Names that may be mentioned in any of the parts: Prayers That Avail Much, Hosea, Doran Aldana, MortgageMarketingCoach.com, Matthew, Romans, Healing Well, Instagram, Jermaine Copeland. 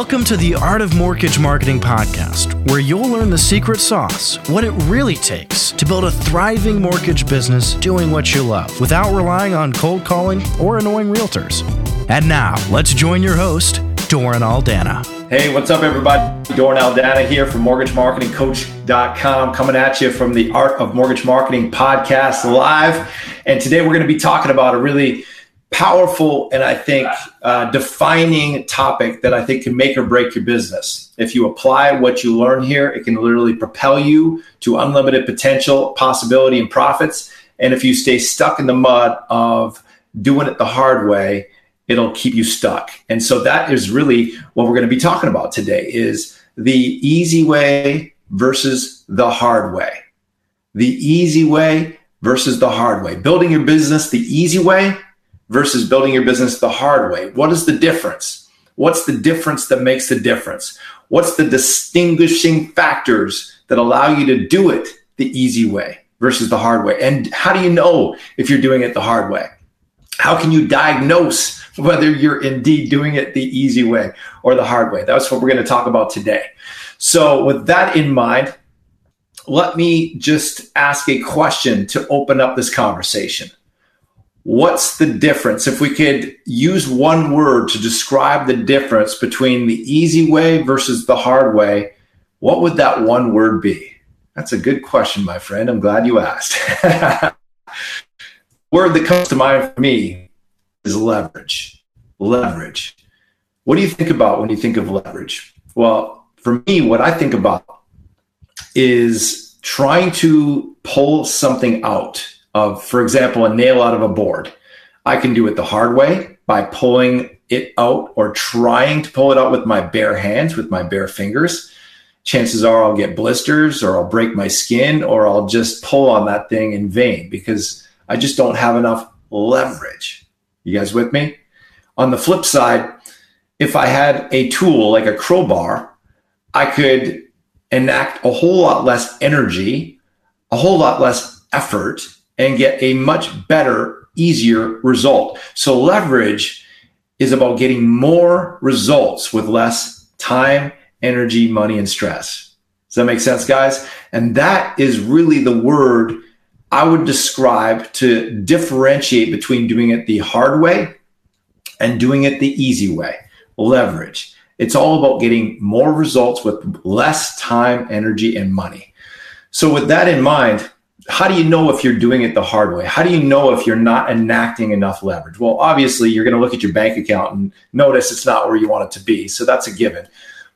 Welcome to the Art of Mortgage Marketing podcast, where you'll learn the secret sauce, what it really takes to build a thriving mortgage business doing what you love without relying on cold calling or annoying realtors. And now, let's join your host, Doran Aldana. Hey, what's up, everybody? Doran Aldana here from MortgageMarketingCoach.com, coming at you from the Art of Mortgage Marketing podcast live. And today we're going to be talking about a really powerful and I think defining topic that I think can make or break your business. If you apply what you learn here, it can literally propel you to unlimited potential, possibility, and profits. And if you stay stuck in the mud of doing it the hard way, it'll keep you stuck. And so that is really what we're going to be talking about today, is the easy way versus the hard way. The easy way versus the hard way. Building your business the easy way versus building your business the hard way. What is the difference? What's the difference that makes the difference? What's the distinguishing factors that allow you to do it the easy way versus the hard way? And how do you know if you're doing it the hard way? How can you diagnose whether you're indeed doing it the easy way or the hard way? That's what we're going to talk about today. So with that in mind, let me just ask a question to open up this conversation. What's the difference? If we could use one word to describe the difference between the easy way versus the hard way, what would that one word be? That's a good question, my friend. I'm glad you asked. Word that comes to mind for me is leverage. Leverage. What do you think about when you think of leverage? Well, for me, what I think about is trying to pull something out of, for example, a nail out of a board. I can do it the hard way by pulling it out or trying to pull it out with my bare hands, with my bare fingers. Chances are I'll get blisters or I'll break my skin or I'll just pull on that thing in vain because I just don't have enough leverage. You guys with me? On the flip side, if I had a tool like a crowbar, I could enact a whole lot less energy, a whole lot less effort, and get a much better, easier result. So leverage is about getting more results with less time, energy, money, and stress. Does that make sense, guys? And that is really the word I would describe to differentiate between doing it the hard way and doing it the easy way. Leverage. It's all about getting more results with less time, energy, and money. So with that in mind, how do you know if you're doing it the hard way? How do you know if you're not enacting enough leverage? Well, obviously, you're going to look at your bank account and notice it's not where you want it to be. So that's a given.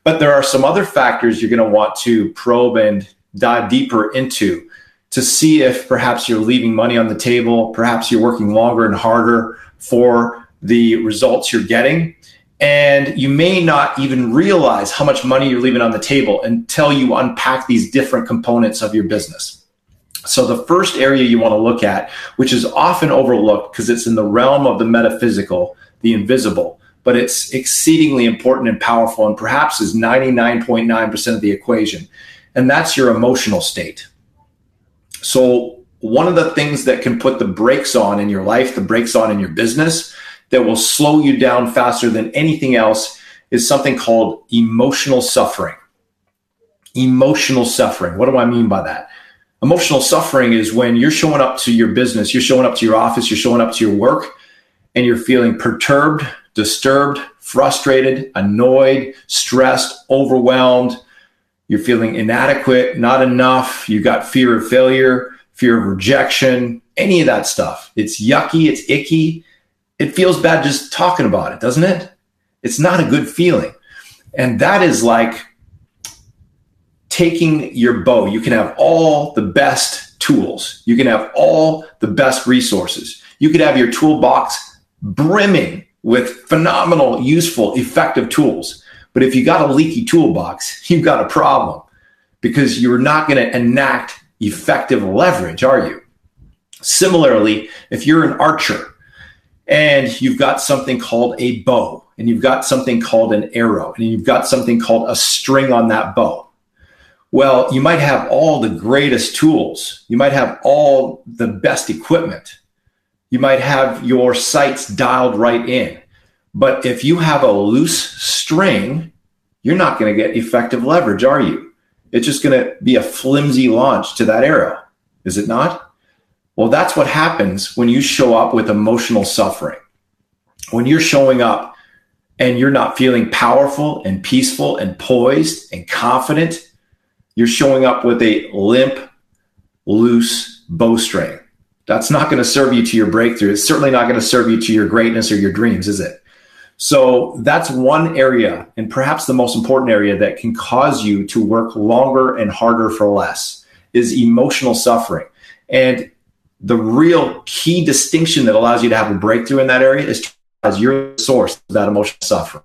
But there are some other factors you're going to want to probe and dive deeper into to see if perhaps you're leaving money on the table, perhaps you're working longer and harder for the results you're getting. And you may not even realize how much money you're leaving on the table until you unpack these different components of your business. So the first area you want to look at, which is often overlooked because it's in the realm of the metaphysical, the invisible, but it's exceedingly important and powerful and perhaps is 99.9% of the equation, and that's your emotional state. So one of the things that can put the brakes on in your life, the brakes on in your business, that will slow you down faster than anything else is something called emotional suffering. Emotional suffering. What do I mean by that? Emotional suffering is when you're showing up to your business, you're showing up to your office, you're showing up to your work, and you're feeling perturbed, disturbed, frustrated, annoyed, stressed, overwhelmed. You're feeling inadequate, not enough. You got fear of failure, fear of rejection, any of that stuff. It's yucky, it's icky. It feels bad just talking about it, doesn't it? It's not a good feeling. And that is like taking your bow. You can have all the best tools. You can have all the best resources. You could have your toolbox brimming with phenomenal, useful, effective tools. But if you got a leaky toolbox, you've got a problem because you're not going to enact effective leverage, are you? Similarly, if you're an archer and you've got something called a bow and you've got something called an arrow and you've got something called a string on that bow, well, you might have all the greatest tools. You might have all the best equipment. You might have your sights dialed right in. But if you have a loose string you're not going to get effective leverage, are you? It's just going to be a flimsy launch to that arrow, is it not? Well, that's what happens when you show up with emotional suffering. When you're showing up and you're not feeling powerful and peaceful and poised and confident, you're showing up with a limp, loose bowstring. That's not going to serve you to your breakthrough. It's certainly not going to serve you to your greatness or your dreams, is it? So that's one area, and perhaps the most important area, that can cause you to work longer and harder for less, is emotional suffering. And the real key distinction that allows you to have a breakthrough in that area is to realize you're the source of that emotional suffering,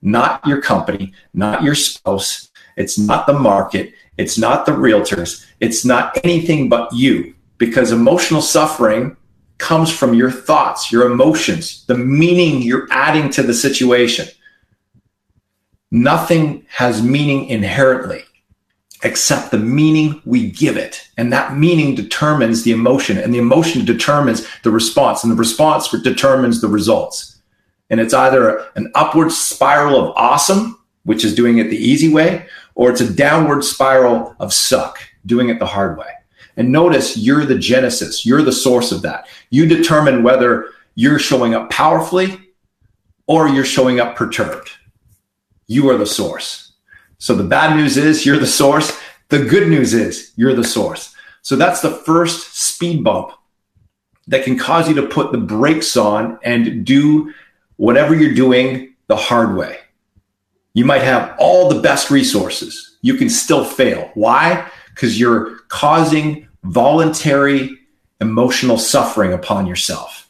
not your company, not your spouse. It's not the market. It's not the realtors. It's not anything but you, because emotional suffering comes from your thoughts, your emotions, the meaning you're adding to the situation. Nothing has meaning inherently except the meaning we give it. And that meaning determines the emotion, and the emotion determines the response, and the response determines the results. And it's either an upward spiral of awesome, which is doing it the easy way, or it's a downward spiral of suck, doing it the hard way. And notice you're the genesis. You're the source of that. You determine whether you're showing up powerfully or you're showing up perturbed. You are the source. So the bad news is you're the source. The good news is you're the source. So that's the first speed bump that can cause you to put the brakes on and do whatever you're doing the hard way. You might have all the best resources. You can still fail. Why? Because you're causing voluntary emotional suffering upon yourself.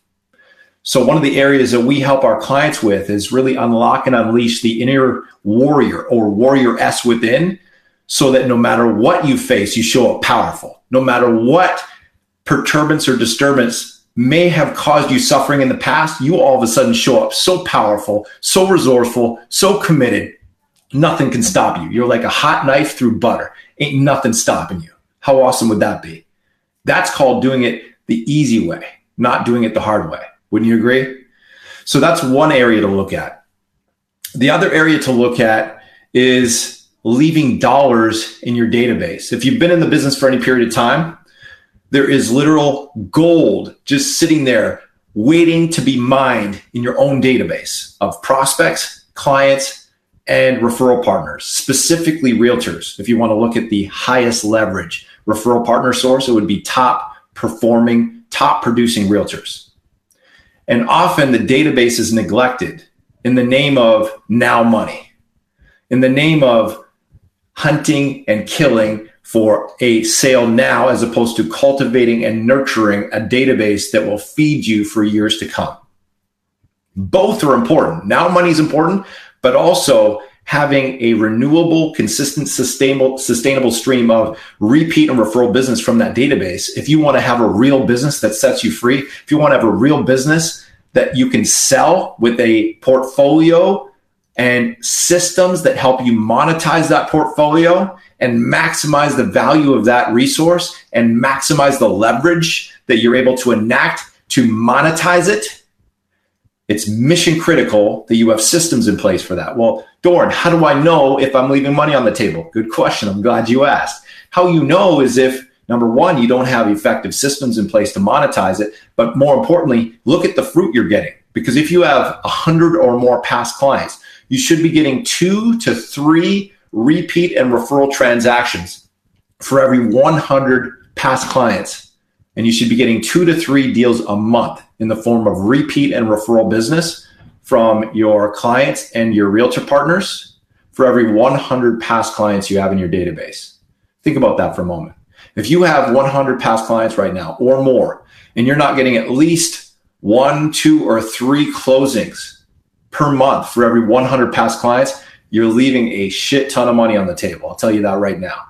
So one of the areas that we help our clients with is really unlock and unleash the inner warrior or warrioress within, so that no matter what you face, you show up powerful. No matter what perturbance or disturbance may have caused you suffering in the past, you all of a sudden show up so powerful, so resourceful, so committed. Nothing can stop you. You're like a hot knife through butter. Ain't nothing stopping you. How awesome would that be? That's called doing it the easy way, not doing it the hard way. Wouldn't you agree? So that's one area to look at. The other area to look at is leaving dollars in your database. If you've been in the business for any period of time, there is literal gold just sitting there waiting to be mined in your own database of prospects, clients, and referral partners, specifically realtors. If you want to look at the highest leverage referral partner source, it would be top performing, top producing realtors. And often the database is neglected in the name of now money, in the name of hunting and killing for a sale now, as opposed to cultivating and nurturing a database that will feed you for years to come. Both are important. Now money is important, but also having a renewable, consistent, sustainable stream of repeat and referral business from that database. If you want to have a real business that sets you free, if you want to have a real business that you can sell with a portfolio and systems that help you monetize that portfolio and maximize the value of that resource and maximize the leverage that you're able to enact to monetize it, it's mission critical that you have systems in place for that. Well, Doran, how do I know if I'm leaving money on the table? Good question. I'm glad you asked. How you know is if, number one, you don't have effective systems in place to monetize it, but more importantly, look at the fruit you're getting. Because if you have 100 or more past clients, you should be getting 2 to 3 repeat and referral transactions for every 100 past clients. And you should be getting 2 to 3 deals a month in the form of repeat and referral business from your clients and your realtor partners for every 100 past clients you have in your database. Think about that for a moment. If you have 100 past clients right now or more, and you're not getting at least 1, 2, or 3 closings per month for every 100 past clients, you're leaving a shit ton of money on the table. I'll tell you that right now.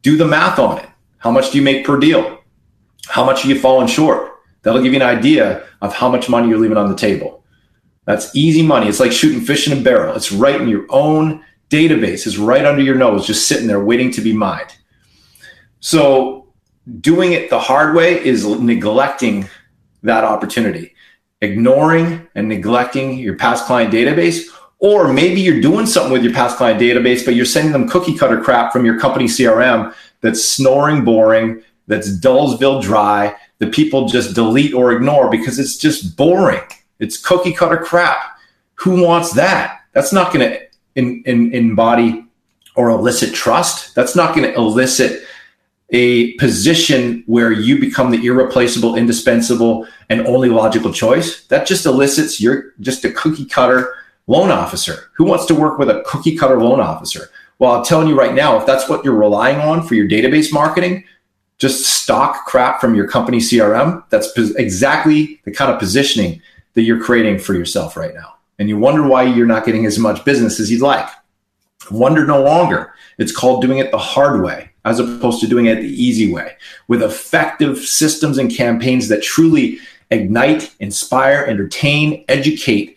Do the math on it. How much do you make per deal? How much are you falling short? That'll give you an idea of how much money you're leaving on the table. That's easy money. It's like shooting fish in a barrel. It's right in your own database. It's right under your nose, just sitting there waiting to be mined. So doing it the hard way is neglecting that opportunity, ignoring and neglecting your past client database, Or maybe you're doing something with your past client database, but you're sending them cookie cutter crap from your company CRM that's snoring boring, that's Dullsville dry, that people just delete or ignore because it's just boring. It's cookie cutter crap. Who wants that? That's not going to embody or elicit trust. That's not going to elicit a position where you become the irreplaceable, indispensable, and only logical choice. That just elicits you're just a cookie cutter loan officer. Who wants to work with a cookie cutter loan officer? Well, I'm telling you right now, if that's what you're relying on for your database marketing, just stock crap from your company CRM, that's exactly the kind of positioning that you're creating for yourself right now. And you wonder why you're not getting as much business as you'd like. Wonder no longer. It's called doing it the hard way, as opposed to doing it the easy way, with effective systems and campaigns that truly ignite, inspire, entertain, educate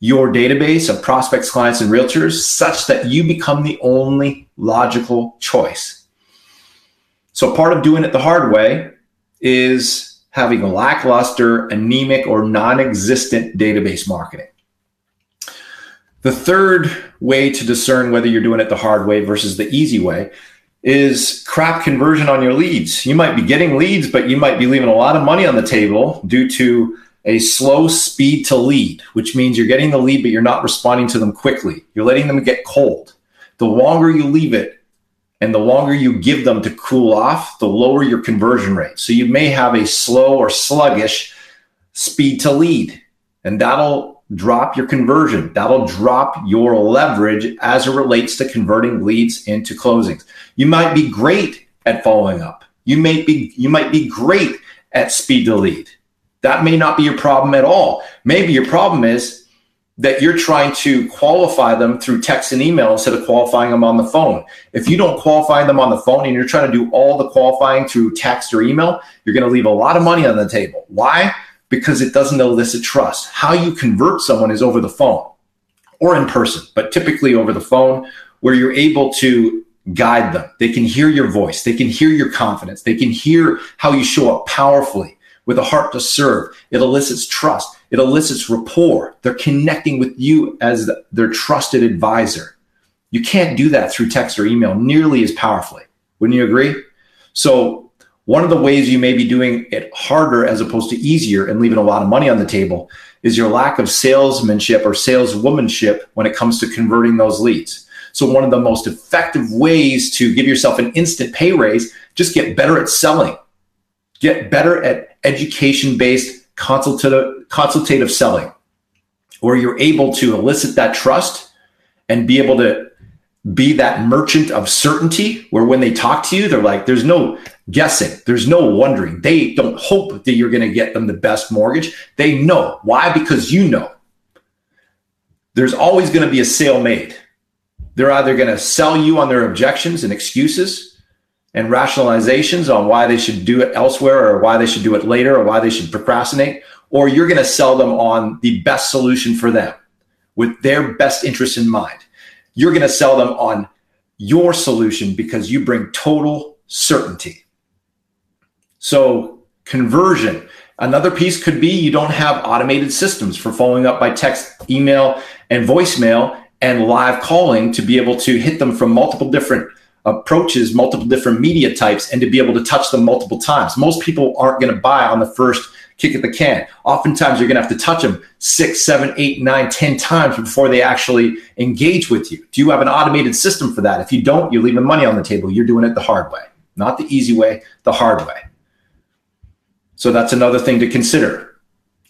your database of prospects, clients, and realtors, such that you become the only logical choice. So part of doing it the hard way is having a lackluster, anemic, or non-existent database marketing. The third way to discern whether you're doing it the hard way versus the easy way is crap conversion on your leads. You might be getting leads, but you might be leaving a lot of money on the table due to a slow speed to lead, which means you're getting the lead, but you're not responding to them quickly. You're letting them get cold. The longer you leave it and the longer you give them to cool off, the lower your conversion rate. So you may have a slow or sluggish speed to lead, and that'll drop your conversion. That'll drop your leverage as it relates to converting leads into closings. You might be great at following up. You might be great at speed to lead. That may not be your problem at all. Maybe your problem is that you're trying to qualify them through text and email instead of qualifying them on the phone. If you don't qualify them on the phone and you're trying to do all the qualifying through text or email, you're going to leave a lot of money on the table. Why? Because it doesn't elicit trust. How you convert someone is over the phone or in person, but typically over the phone, where you're able to guide them. They can hear your voice. They can hear your confidence. They can hear how you show up powerfully with a heart to serve. It elicits trust. It elicits rapport. They're connecting with you as their trusted advisor. You can't do that through text or email nearly as powerfully. Wouldn't you agree? So one of the ways you may be doing it harder as opposed to easier and leaving a lot of money on the table is your lack of salesmanship or saleswomanship when it comes to converting those leads. So one of the most effective ways to give yourself an instant pay raise, just get better at selling. Get better at education-based consultative selling, where you're able to elicit that trust and be able to be that merchant of certainty, where when they talk to you, they're like, there's no guessing, there's no wondering. They don't hope that you're going to get them the best mortgage. They know. Why? Because you know. There's always going to be a sale made. They're either going to sell you on their objections and excuses and rationalizations on why they should do it elsewhere, or why they should do it later, or why they should procrastinate, or you're going to sell them on the best solution for them with their best interest in mind. You're going to sell them on your solution because you bring total certainty. So conversion. Another piece could be you don't have automated systems for following up by text, email, and voicemail and live calling to be able to hit them from multiple different approaches, multiple different media types, and to be able to touch them multiple times. Most people aren't going to buy on the first kick at the can. Oftentimes you're going to have to touch them 6, 7, 8, 9, 10 times before they actually engage with you. Do you have an automated system for that? If you don't, you're leaving money on the table. You're doing it the hard way, not the easy way, the hard way. So that's another thing to consider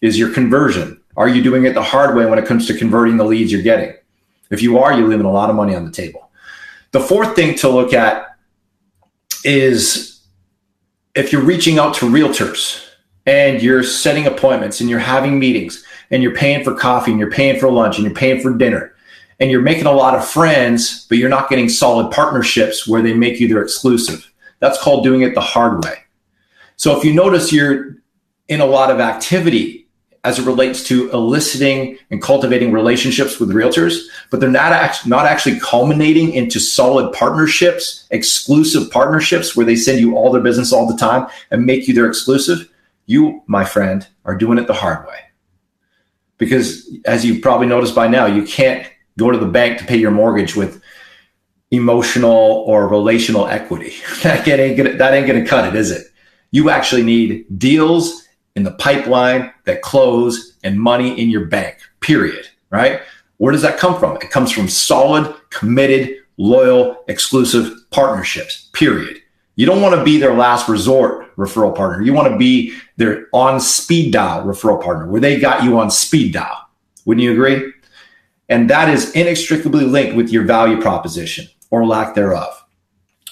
is your conversion. Are you doing it the hard way when it comes to converting the leads you're getting? If you are, you're leaving a lot of money on the table. The fourth thing to look at is if you're reaching out to realtors and you're setting appointments and you're having meetings and you're paying for coffee and you're paying for lunch and you're paying for dinner and you're making a lot of friends, but you're not getting solid partnerships where they make you their exclusive. That's called doing it the hard way. So if you notice you're in a lot of activity as it relates to eliciting and cultivating relationships with realtors, but they're not actually culminating into solid partnerships, exclusive partnerships where they send you all their business all the time and make you their exclusive, you, my friend, are doing it the hard way. Because as you've probably noticed by now, you can't go to the bank to pay your mortgage with emotional or relational equity. That ain't gonna cut it, is it? You actually need deals in the pipeline that close and money in your bank, period, right? Where does that come from? It comes from solid, committed, loyal, exclusive partnerships, period. You don't want to be their last resort referral partner. You want to be their on speed dial referral partner, where they got you on speed dial. Wouldn't you agree? And that is inextricably linked with your value proposition or lack thereof.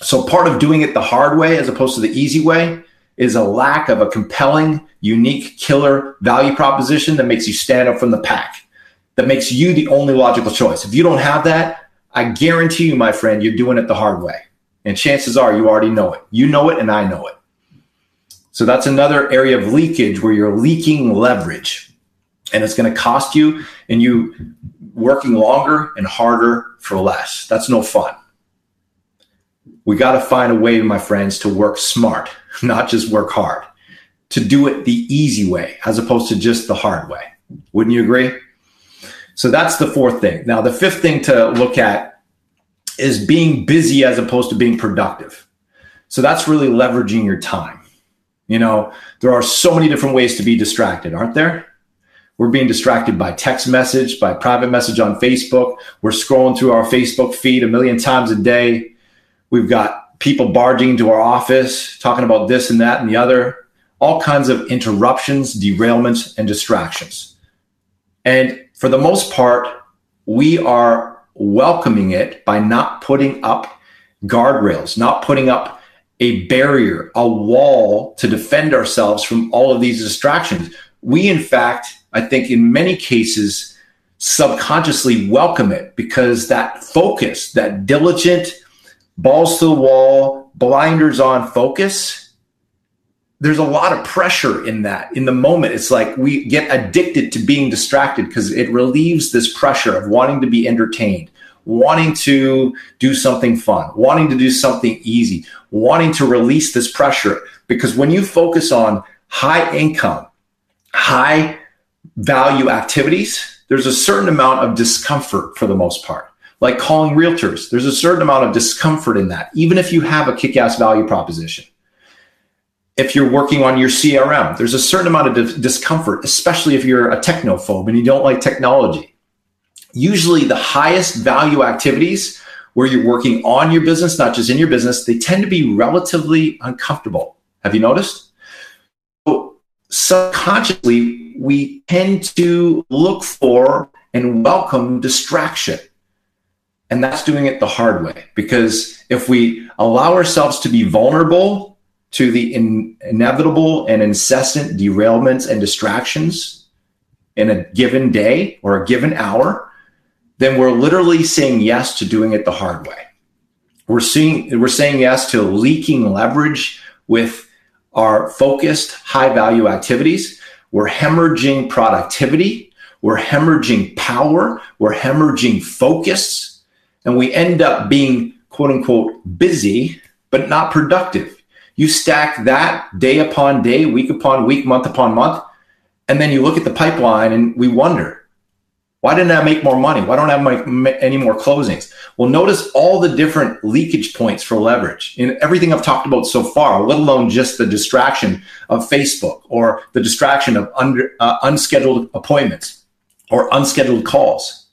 So part of doing it the hard way as opposed to the easy way is a lack of a compelling, unique, killer value proposition that makes you stand up from the pack, that makes you the only logical choice. If you don't have that, I guarantee you, my friend, you're doing it the hard way. And chances are you already know it. You know it and I know it. So that's another area of leakage where you're leaking leverage. And it's going to cost you and you working longer and harder for less. That's no fun. We got to find a way, my friends, to work smart, not just work hard, to do it the easy way as opposed to just the hard way. Wouldn't you agree? So that's the fourth thing. Now, the fifth thing to look at is being busy as opposed to being productive. So that's really leveraging your time. You know, there are so many different ways to be distracted, aren't there? We're being distracted by text message, by private message on Facebook. We're scrolling through our Facebook feed a million times a day. We've got people barging into our office, talking about this and that and the other, all kinds of interruptions, derailments, and distractions. And for the most part, we are welcoming it by not putting up guardrails, not putting up a barrier, a wall to defend ourselves from all of these distractions. We, in fact, I think in many cases, subconsciously welcome it because that focus, that diligent, balls to the wall, blinders on focus, there's a lot of pressure in that. In the moment, it's like we get addicted to being distracted because it relieves this pressure of wanting to be entertained, wanting to do something fun, wanting to do something easy, wanting to release this pressure. Because when you focus on high income, high value activities, there's a certain amount of discomfort for the most part. Like calling realtors, there's a certain amount of discomfort in that, even if you have a kick-ass value proposition. If you're working on your CRM, there's a certain amount of discomfort, especially if you're a technophobe and you don't like technology. Usually the highest value activities where you're working on your business, not just in your business, they tend to be relatively uncomfortable. Have you noticed? Subconsciously, we tend to look for and welcome distraction. And that's doing it the hard way, because if we allow ourselves to be vulnerable to the inevitable and incessant derailments and distractions in a given day or a given hour, then we're literally saying yes to doing it the hard way. We're saying yes to leaking leverage with our focused high value activities. We're hemorrhaging productivity, we're hemorrhaging power, we're hemorrhaging focus, and we end up being quote unquote busy, but not productive. You stack that day upon day, week upon week, month upon month, and then you look at the pipeline and we wonder, why didn't I make more money? Why don't I have any more closings? Well, notice all the different leakage points for leverage in everything I've talked about so far, let alone just the distraction of Facebook or the distraction of unscheduled appointments or unscheduled calls.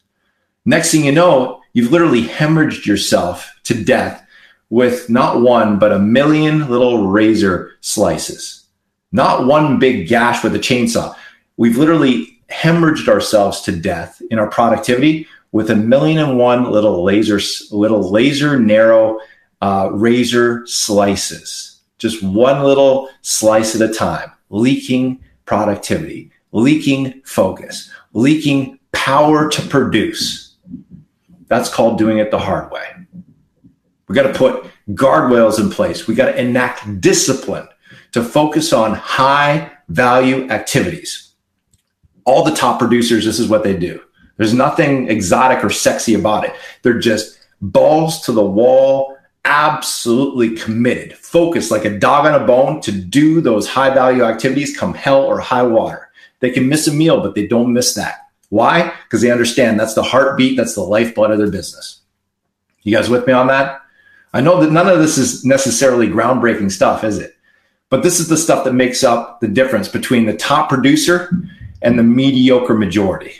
Next thing you know, you've literally hemorrhaged yourself to death with not one, but a million little razor slices, not one big gash with a chainsaw. We've literally hemorrhaged ourselves to death in our productivity with a million and one little narrow razor slices, just one little slice at a time, leaking productivity, leaking focus, leaking power to produce. That's called doing it the hard way. We got to put guardrails in place. We got to enact discipline to focus on high value activities. All the top producers, this is what they do. There's nothing exotic or sexy about it. They're just balls to the wall, absolutely committed, focused like a dog on a bone to do those high value activities come hell or high water. They can miss a meal, but they don't miss that. Why? Because they understand that's the heartbeat, that's the lifeblood of their business. You guys with me on that? I know that none of this is necessarily groundbreaking stuff, is it? But this is the stuff that makes up the difference between the top producer and the mediocre majority.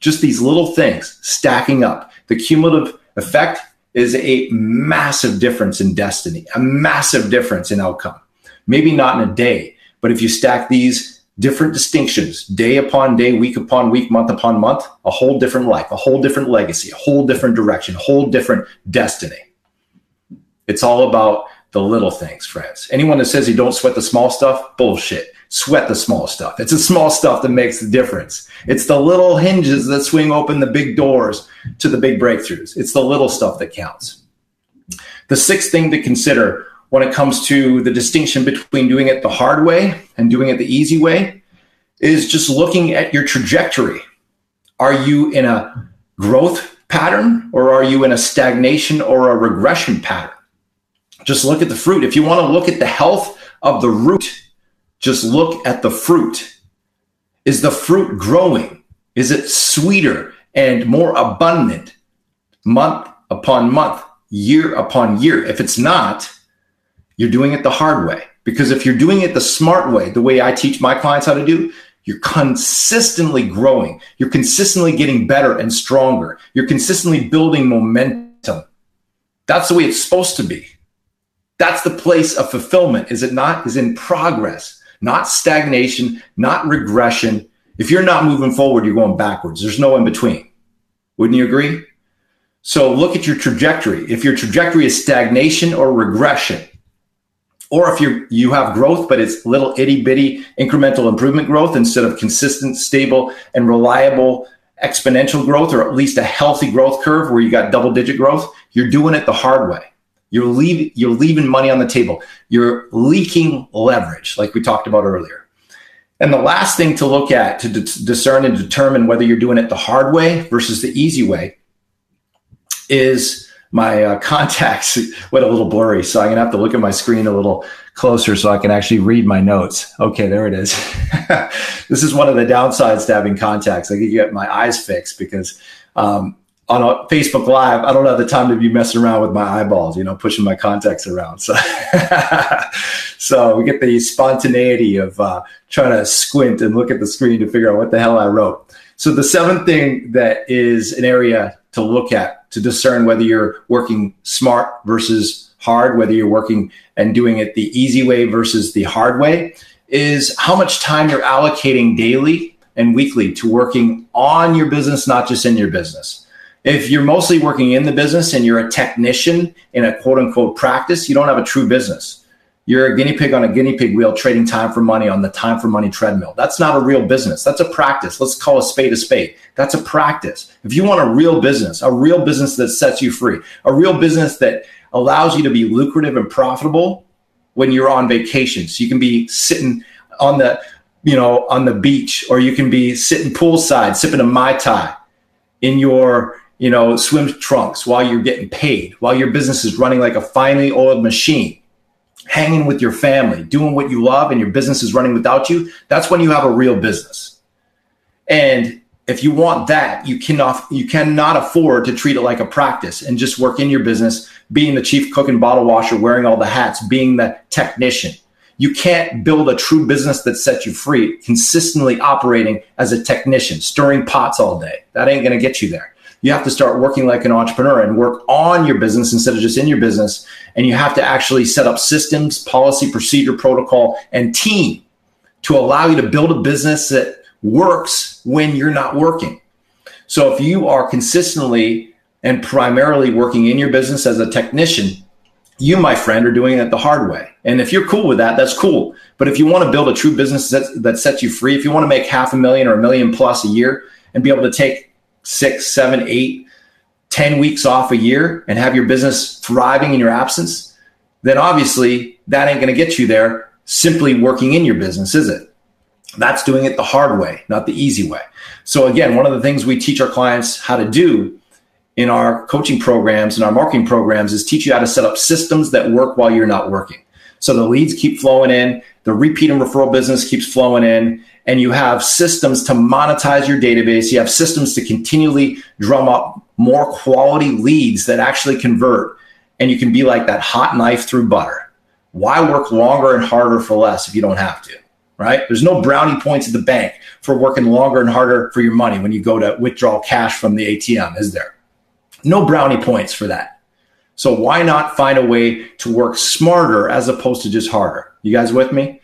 Just these little things stacking up. The cumulative effect is a massive difference in destiny, a massive difference in outcome. Maybe not in a day, but if you stack these different distinctions, day upon day, week upon week, month upon month, a whole different life, a whole different legacy, a whole different direction, a whole different destiny. It's all about the little things, friends. Anyone that says you don't sweat the small stuff, bullshit. Sweat the small stuff. It's the small stuff that makes the difference. It's the little hinges that swing open the big doors to the big breakthroughs. It's the little stuff that counts. The sixth thing to consider when it comes to the distinction between doing it the hard way and doing it the easy way is just looking at your trajectory. Are you in a growth pattern, or are you in a stagnation or a regression pattern? Just look at the fruit. If you want to look at the health of the root, just look at the fruit. Is the fruit growing? Is it sweeter and more abundant month upon month, year upon year? If it's not, you're doing it the hard way. Because if you're doing it the smart way, the way I teach my clients how to do, you're consistently growing. You're consistently getting better and stronger. You're consistently building momentum. That's the way it's supposed to be. That's the place of fulfillment, is it not? Is in progress. Not stagnation, not regression. If you're not moving forward, you're going backwards. There's no in between. Wouldn't you agree? So look at your trajectory. If your trajectory is stagnation or regression, or if you have growth, but it's little itty bitty incremental improvement growth instead of consistent, stable, and reliable exponential growth, or at least a healthy growth curve where you got double digit growth, you're doing it the hard way. You're leaving money on the table. You're leaking leverage, like we talked about earlier. And the last thing to look at to discern and determine whether you're doing it the hard way versus the easy way is my contacts went a little blurry. So I'm going to have to look at my screen a little closer so I can actually read my notes. Okay, there it is. This is one of the downsides to having contacts. I get my eyes fixed because on a Facebook Live, I don't have the time to be messing around with my eyeballs, pushing my contacts around. So, so we get the spontaneity of trying to squint and look at the screen to figure out what the hell I wrote. So the seventh thing that is an area to look at to discern whether you're working smart versus hard, whether you're working and doing it the easy way versus the hard way, is how much time you're allocating daily and weekly to working on your business, not just in your business. If you're mostly working in the business and you're a technician in a quote unquote practice, you don't have a true business. You're a guinea pig on a guinea pig wheel, trading time for money on the time for money treadmill. That's not a real business. That's a practice. Let's call a spade a spade. That's a practice. If you want a real business that sets you free, a real business that allows you to be lucrative and profitable when you're on vacation. So you can be sitting on the beach, or you can be sitting poolside, sipping a Mai Tai in your swim trunks while you're getting paid, while your business is running like a finely oiled machine, hanging with your family, doing what you love, and your business is running without you. That's when you have a real business. And if you want that, you cannot afford to treat it like a practice and just work in your business, being the chief cook and bottle washer, wearing all the hats, being the technician. You can't build a true business that sets you free consistently operating as a technician, stirring pots all day. That ain't going to get you there. You have to start working like an entrepreneur and work on your business instead of just in your business. And you have to actually set up systems, policy, procedure, protocol, and team to allow you to build a business that works when you're not working. So if you are consistently and primarily working in your business as a technician, you, my friend, are doing it the hard way. And if you're cool with that, that's cool. But if you want to build a true business that sets you free, if you want to make $500,000 or $1 million+ a year and be able to take 6, 7, 8, 10 weeks off a year and have your business thriving in your absence, then obviously that ain't going to get you there simply working in your business, is it? That's doing it the hard way, not the easy way. So again, one of the things we teach our clients how to do in our coaching programs and our marketing programs is teach you how to set up systems that work while you're not working. So the leads keep flowing in, the repeat and referral business keeps flowing in, and you have systems to monetize your database, you have systems to continually drum up more quality leads that actually convert, and you can be like that hot knife through butter. Why work longer and harder for less if you don't have to, right? There's no brownie points at the bank for working longer and harder for your money when you go to withdraw cash from the ATM, is there? No brownie points for that. So why not find a way to work smarter as opposed to just harder? You guys with me?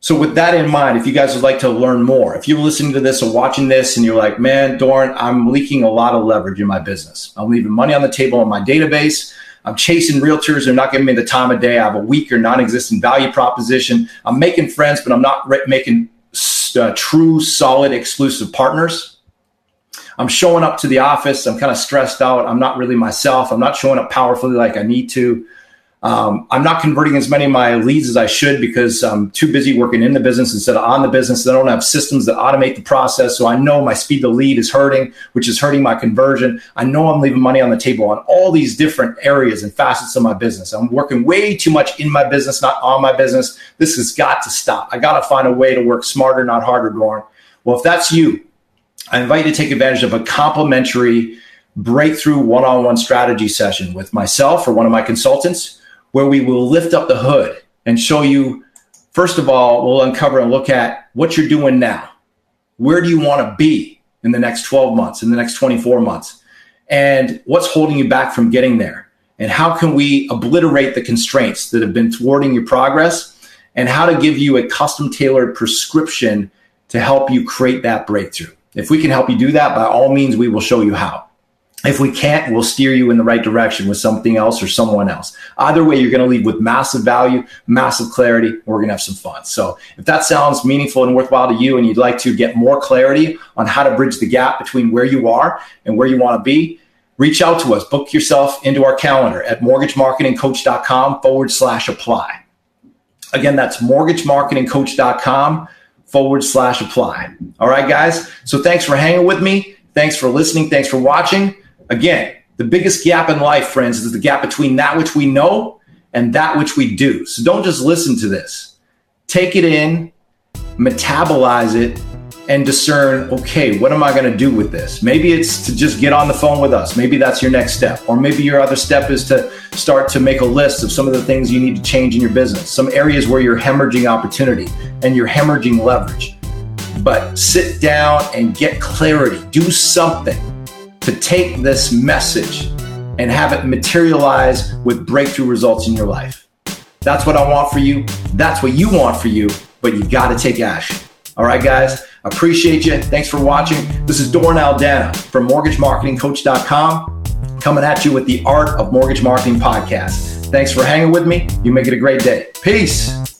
So with that in mind, if you guys would like to learn more, if you're listening to this or watching this and you're like, man, Doran, I'm leaking a lot of leverage in my business. I'm leaving money on the table in my database. I'm chasing realtors. They're not giving me the time of day. I have a weak or non-existent value proposition. I'm making friends, but I'm not making true, solid, exclusive partners. I'm showing up to the office. I'm kind of stressed out. I'm not really myself. I'm not showing up powerfully like I need to. I'm not converting as many of my leads as I should because I'm too busy working in the business instead of on the business. I don't have systems that automate the process. So I know my speed to lead is hurting, which is hurting my conversion. I know I'm leaving money on the table on all these different areas and facets of my business. I'm working way too much in my business, not on my business. This has got to stop. I got to find a way to work smarter, not harder, Doran. Well, if that's you, I invite you to take advantage of a complimentary breakthrough one-on-one strategy session with myself or one of my consultants, where we will lift up the hood and show you, first of all, we'll uncover and look at what you're doing now. Where do you want to be in the next 12 months, in the next 24 months? And what's holding you back from getting there? And how can we obliterate the constraints that have been thwarting your progress? And how to give you a custom-tailored prescription to help you create that breakthrough. If we can help you do that, by all means, we will show you how. If we can't, we'll steer you in the right direction with something else or someone else. Either way, you're going to leave with massive value, massive clarity, and we're going to have some fun. So if that sounds meaningful and worthwhile to you and you'd like to get more clarity on how to bridge the gap between where you are and where you want to be, reach out to us. Book yourself into our calendar at MortgageMarketingCoach.com/apply. Again, that's MortgageMarketingCoach.com/apply. All right, guys. So thanks for hanging with me. Thanks for listening. Thanks for watching. Again, the biggest gap in life, friends, is the gap between that which we know and that which we do. So don't just listen to this. Take it in, metabolize it, and discern, okay, what am I going to do with this? Maybe it's to just get on the phone with us. Maybe that's your next step. Or maybe your other step is to start to make a list of some of the things you need to change in your business, some areas where you're hemorrhaging opportunity and you're hemorrhaging leverage. But sit down and get clarity. Do something to take this message and have it materialize with breakthrough results in your life. That's what I want for you. That's what you want for you, but you got to take action. All right, guys, I appreciate you. Thanks for watching. This is Doran Aldana from MortgageMarketingCoach.com coming at you with the Art of Mortgage Marketing podcast. Thanks for hanging with me. You make it a great day. Peace.